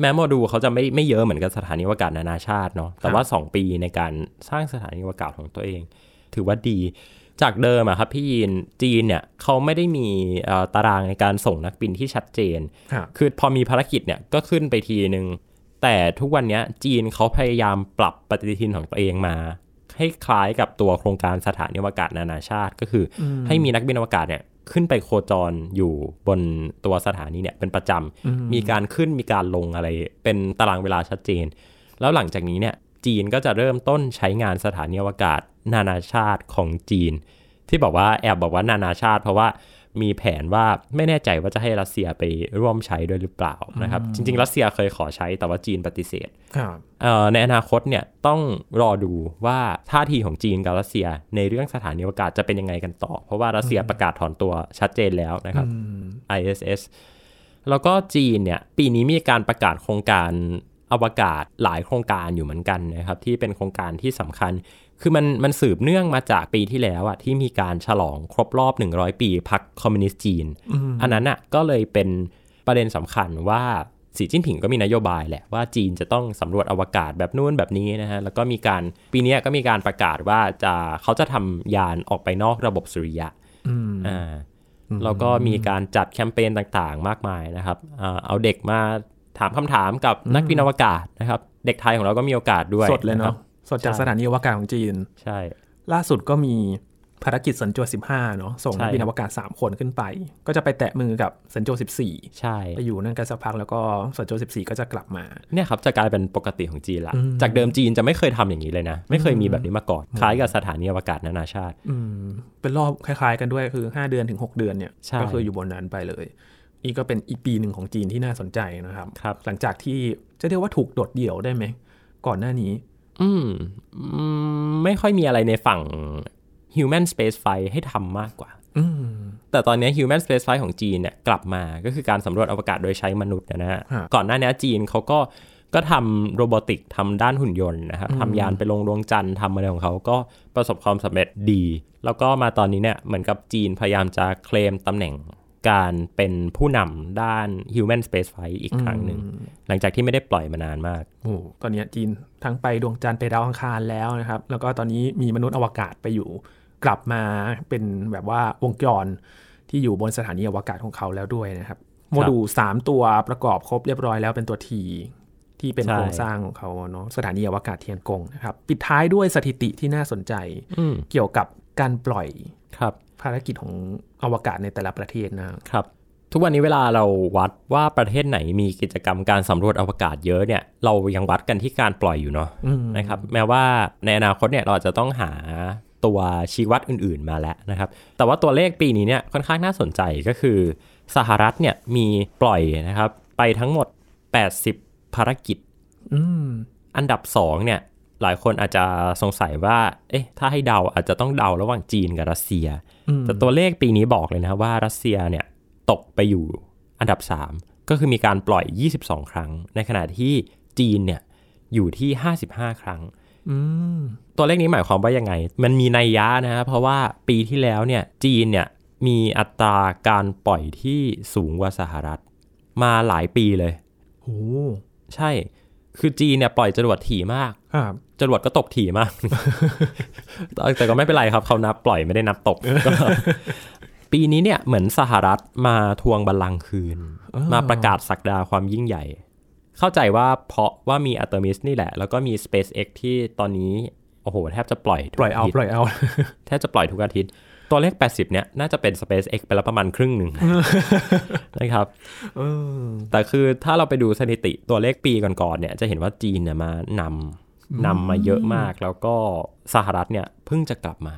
แม้โมดูลเขาจะไม่ไม่เยอะเหมือนกับสถานีอวกาศนานาชาติเนาะแต่ว่าสองปีในการสร้างสถานีอวกาศของตัวเองถือว่าดีจากเดิมอะครับพี่ยินจีนเนี่ยเขาไม่ได้มีตารางในการส่งนักบินที่ชัดเจนคือพอมีภารกิจเนี่ยก็ขึ้นไปทีนึงแต่ทุกวันนี้จีนเขาพยายามปรับปฏิทินของตัวเองมาให้คล้ายกับตัวโครงการสถานีอวกาศนานาชาติก็คือให้มีนักบินอวกาศเนี่ยขึ้นไปโคจรอยู่บนตัวสถานีเนี่ยเป็นประจำมีการขึ้นมีการลงอะไรเป็นตารางเวลาชัดเจนแล้วหลังจากนี้เนี่ยจีนก็จะเริ่มต้นใช้งานสถานีอวกาศนานาชาติของจีนที่บอกว่าแอบบอกว่านานาชาติเพราะว่ามีแผนว่าไม่แน่ใจว่าจะให้รัสเซียไปร่วมใช้ด้วยหรือเปล่านะครับจริงๆรัสเซียเคยขอใช้แต่ว่าจีนปฏิเสธในอนาคตเนี่ยต้องรอดูว่าท่าทีของจีนกับรัสเซียในเรื่องสถานีอวกาศจะเป็นยังไงกันต่อเพราะว่ารัสเซียประกาศถอนตัวชัดเจนแล้วนะครับ ไอ เอส เอส แล้วก็จีนเนี่ยปีนี้มีการประกาศโครงการอวกาศหลายโครงการอยู่เหมือนกันนะครับที่เป็นโครงการที่สำคัญคือมันมันสืบเนื่องมาจากปีที่แล้วอะที่มีการฉลองครบรอบหนึ่งร้อยปีพรรคคอมมิวนิสต์จีน อ, อันนั้นอะก็เลยเป็นประเด็นสำคัญว่าสีจิ้นผิงก็มีนโยบายแหละว่าจีนจะต้องสำรวจอวกาศแบบนู้นแบบนี้นะฮะแล้วก็มีการปีนี้ก็มีการประกาศว่าจะเขาจะทำยานออกไปนอกระบบสุริยะอ่าแล้วก็มีการจัดแคมเปญต่างๆมากมายนะครับเอาเด็กมาถามคำถามกับนักบินอวกาศนะครับเด็กไทยของเราก็มีโอกาสด้วยสดเลยเนาะสดจากสถานีอวกาศของจีนใช่ล่าสุดก็มี ภารกิจสัญจรสิบห้าเนาะส่งนักบินอวกาศสามคนขึ้นไปก็จะไปแตะมือกับสัญจรสิบสี่ใช่ไปอยู่นั่นกันสักพักแล้วก็สัญจรสิบสี่ก็จะกลับมาเนี่ยครับจะกลายเป็นปกติของจีนละจากเดิมจีนจะไม่เคยทำอย่างนี้เลยนะไม่เคยมีแบบนี้มาก่อนคล้ายกับสถานีอวกาศนานาชาติเป็นรอบคล้ายๆกันด้วยคือห้าเดือนถึงหกเดือนเนี่ยก็คืออยู่บนนั้นไปเลยนี่ก็เป็นอีกปีหนึ่งของจีนที่น่าสนใจนะครับครับหลังจากที่จะเรียกว่าถูกโดดเดี่ยวได้ไหมก่อนหน้านี้อืมไม่ค่อยมีอะไรในฝั่งHuman Space Flight ให้ทำมากกว่าแต่ตอนนี้ Human Space Flight ของจีนเนี่ยกลับมาก็คือการสำรวจอวกาศโดยใช้มนุษย์นะฮะก่อนหน้านี้จีนเขาก็ก็ทำโรบอติกทำด้านหุ่นยนต์นะครับทำยานไปลงดวงจันทร์ทำอะไรของเขาก็ประสบความสำเร็จดีแล้วก็มาตอนนี้เนี่ยเหมือนกับจีนพยายามจะเคลมตำแหน่งการเป็นผู้นำด้าน Human Space Flight อีกครั้งหนึ่งหลังจากที่ไม่ได้ปล่อยมานานมากโอ้ตอนนี้จีนทั้งไปดวงจันทร์ไปดาวอังคารแล้วนะครับแล้วก็ตอนนี้มีมนุษย์อวกาศไปอยู่กลับมาเป็นแบบว่าวงจรที่อยู่บนสถานีอวกาศของเขาแล้วด้วยนะครับโมดูลสามตัวประกอบครบเรียบร้อยแล้วเป็นตัว T ที่เป็นโครงสร้างของเขาเนาะสถานีอวกาศเทียนกงนะครับปิดท้ายด้วยสถิติที่น่าสนใจเกี่ยวกับการปล่อยภารกิจของอวกาศในแต่ละประเทศนะครับทุกวันนี้เวลาเราวัดว่าประเทศไหนมีกิจกรรมการสำรวจอวกาศเยอะเนี่ยเรายังวัดกันที่การปล่อยอยู่เนาะนะครับแม้ว่าในอนาคตเนี่ยเราจะต้องหาตัวชี้วัดอื่นๆมาแล้วนะครับแต่ว่าตัวเลขปีนี้เนี่ยค่อนข้างน่าสนใจก็คือสหรัฐเนี่ยมีปล่อยนะครับไปทั้งหมดแปดสิบภารกิจ อืม อันดับสองเนี่ยหลายคนอาจจะสงสัยว่าเอ๊ะถ้าให้เดาอาจจะต้องเดาระหว่างจีนกับรัสเซียแต่ตัวเลขปีนี้บอกเลยนะว่ารัสเซียเนี่ยตกไปอยู่อันดับสามก็คือมีการปล่อยยี่สิบสองครั้งในขณะที่จีนเนี่ยอยู่ที่ห้าสิบห้าครั้งตัวเลขนี้หมายความว่ายังไงมันมีนัยยะนะครับเพราะว่าปีที่แล้วเนี่ยจีนเนี่ยมีอัตราการปล่อยที่สูงกว่าสหรัฐมาหลายปีเลยโอ้ใช่คือจีนเนี่ยปล่อยจรวดถี่มากจรวดก็ตกถี่มาก แต่ก็ไม่เป็นไรครับเขานับปล่อยไม่ได้นับตก ปีนี้เนี่ยเหมือนสหรัฐมาทวงบัลลังก์คืนมาประกาศศักดาความยิ่งใหญ่เข้าใจว่าเพราะว่ามี Artemis นี่แหละแล้วก็มี SpaceX ที่ตอนนี้โอ้โหแทบจะปล่อยปล่อยเอาปล่อยเอาแทบจะปล่อยทุกอาทิตย์ตัวเลขแปดสิบเนี่ยน่าจะเป็น SpaceX ไปแล้วประมาณครึ่งหนึ่ง นะครับแต่คือถ้าเราไปดูสถิติตัวเลขปีก่อนๆเนี่ยจะเห็นว่าจีนเนี่ยมานำนำมาเยอะมากแล้วก็สหรัฐเนี่ยเพิ่งจะกลับมา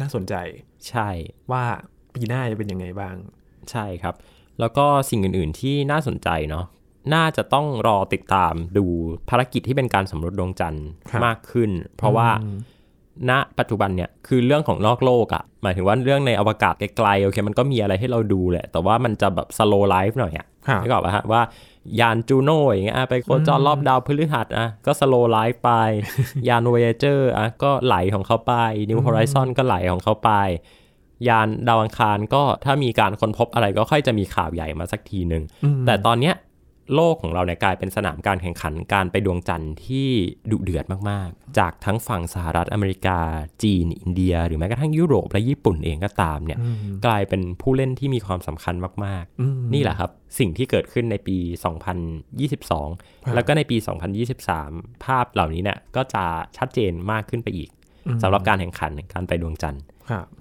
น่าสนใจใช่ว่าปีหน้าจะเป็นยังไงบ้างใช่ครับแล้วก็สิ่งอื่นๆที่น่าสนใจเนาะน่าจะต้องรอติดตามดูภารกิจที่เป็นการสำรวจดวงจันทร์มากขึ้นเพราะว่าณปัจจุบันเนี่ยคือเรื่องของนอกโลกอะหมายถึงว่าเรื่องในอวกาศไกลๆโอเคมันก็มีอะไรให้เราดูแหละแต่ว่ามันจะแบบสโลว์ไลฟ์หน่อยอะนึกออกป่ะฮะว่ายานจูโน่อย่างเงี้ยไปโคจรรอบดาวพฤหัสอะก็สโลว์ไลฟ์ไป ยาน Voyager อะก็ไหลของเขาไป New Horizon ก็ไหลของเขาไปยานดาวอังคารก็ถ้ามีการค้นพบอะไรก็ค่อยจะมีข่าวใหญ่มาสักทีนึงแต่ตอนเนี้ยโลกของเราเนี่ยกลายเป็นสนามการแข่งขันการไปดวงจันทร์ที่ดุเดือดมากๆจากทั้งฝั่งสหรัฐอเมริกาจีนอินเดียหรือแม้กระทั่งยุโรปและญี่ปุ่นเองก็ตามเนี่ยกลายเป็นผู้เล่นที่มีความสำคัญมากๆนี่แหละครับสิ่งที่เกิดขึ้นในปีสองพันยี่สิบสองแล้วก็ในปีสองพันยี่สิบสามภาพเหล่านี้เนี่ยก็จะชัดเจนมากขึ้นไปอีกสำหรับการแข่งขันการไปดวงจันทร์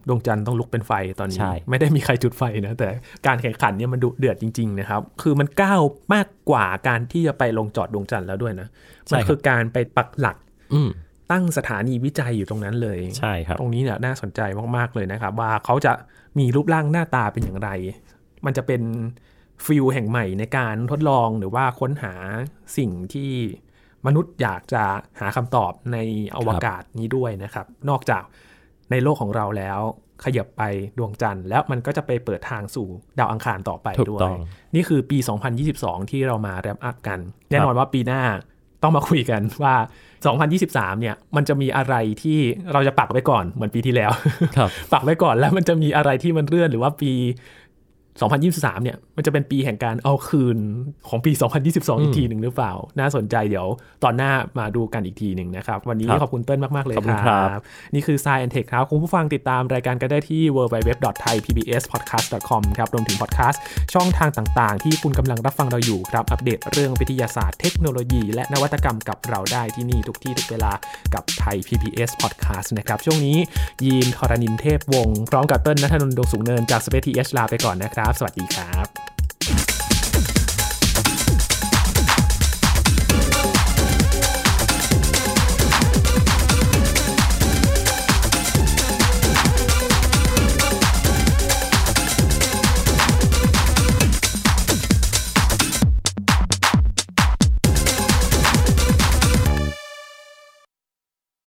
ดวงจันทร์ต้องลุกเป็นไฟตอนนี้ไม่ได้มีใครจุดไฟนะแต่การแข่งขันเนี่ยมันดุเดือดจริงๆนะครับคือมันก้าวมากกว่าการที่จะไปลงจอดดวงจันทร์แล้วด้วยนะมันคือการไปปักหลักตั้งสถานีวิจัยอยู่ตรงนั้นเลยใช่ครับตรงนี้เนี่ยน่าสนใจมากๆเลยนะครับว่าเขาจะมีรูปร่างหน้าตาเป็นอย่างไรมันจะเป็นฟิลแห่งใหม่ในการทดลองหรือว่าค้นหาสิ่งที่มนุษย์อยากจะหาคำตอบในอวกาศนี้ด้วยนะครับนอกจากในโลกของเราแล้วขยับไปดวงจันทร์แล้วมันก็จะไปเปิดทางสู่ดาวอังคารต่อไปด้วยนี่คือปีสองพันยี่สิบสองที่เรามาแรปอัพกันแน่นอนว่าปีหน้าต้องมาคุยกันว่าสองพันยี่สิบสามเนี่ยมันจะมีอะไรที่เราจะปักไว้ก่อนเหมือนปีที่แล้ว ปักไว้ก่อนแล้วมันจะมีอะไรที่มันเลื่อนหรือว่าปี สองพันยี่สิบสามเนี่ยมันจะเป็นปีแห่งการเอาคืนของปีสองพันยี่สิบสองอีกทีหนึ่งหรือเปล่าน่าสนใจเดี๋ยวตอนหน้ามาดูกันอีกทีหนึ่งนะครับวันนี้ขอบคุณเติ้ลมากๆเลยครับนี่คือ Science and Tech ครับคุณผู้ฟังติดตามรายการก็ได้ที่ ดับเบิลยู ดับเบิลยู ดับเบิลยู ดอท ไทย พี บี เอส พอดแคสต์ ดอท คอม ครับรวมถึงพอดแคสต์ช่องทางต่างๆที่คุณกำลังรับฟังเราอยู่ครับอัปเดตเรื่องวิทยาศาสตร์เทคโนโลยีและนวัตกรรมกับเราได้ที่นี่ทุกที่ทุกเวลากับ Thai พี บี เอส Podcast นะครับช่วงนี้ยีนธรณินทร์เทพวงศ์พร้อมกับเติ้ลณัฐนนท์ ดวงสูงเนินจาก สเปซ ที เอช ลาไปก่อนนะครับสวัสดีครับ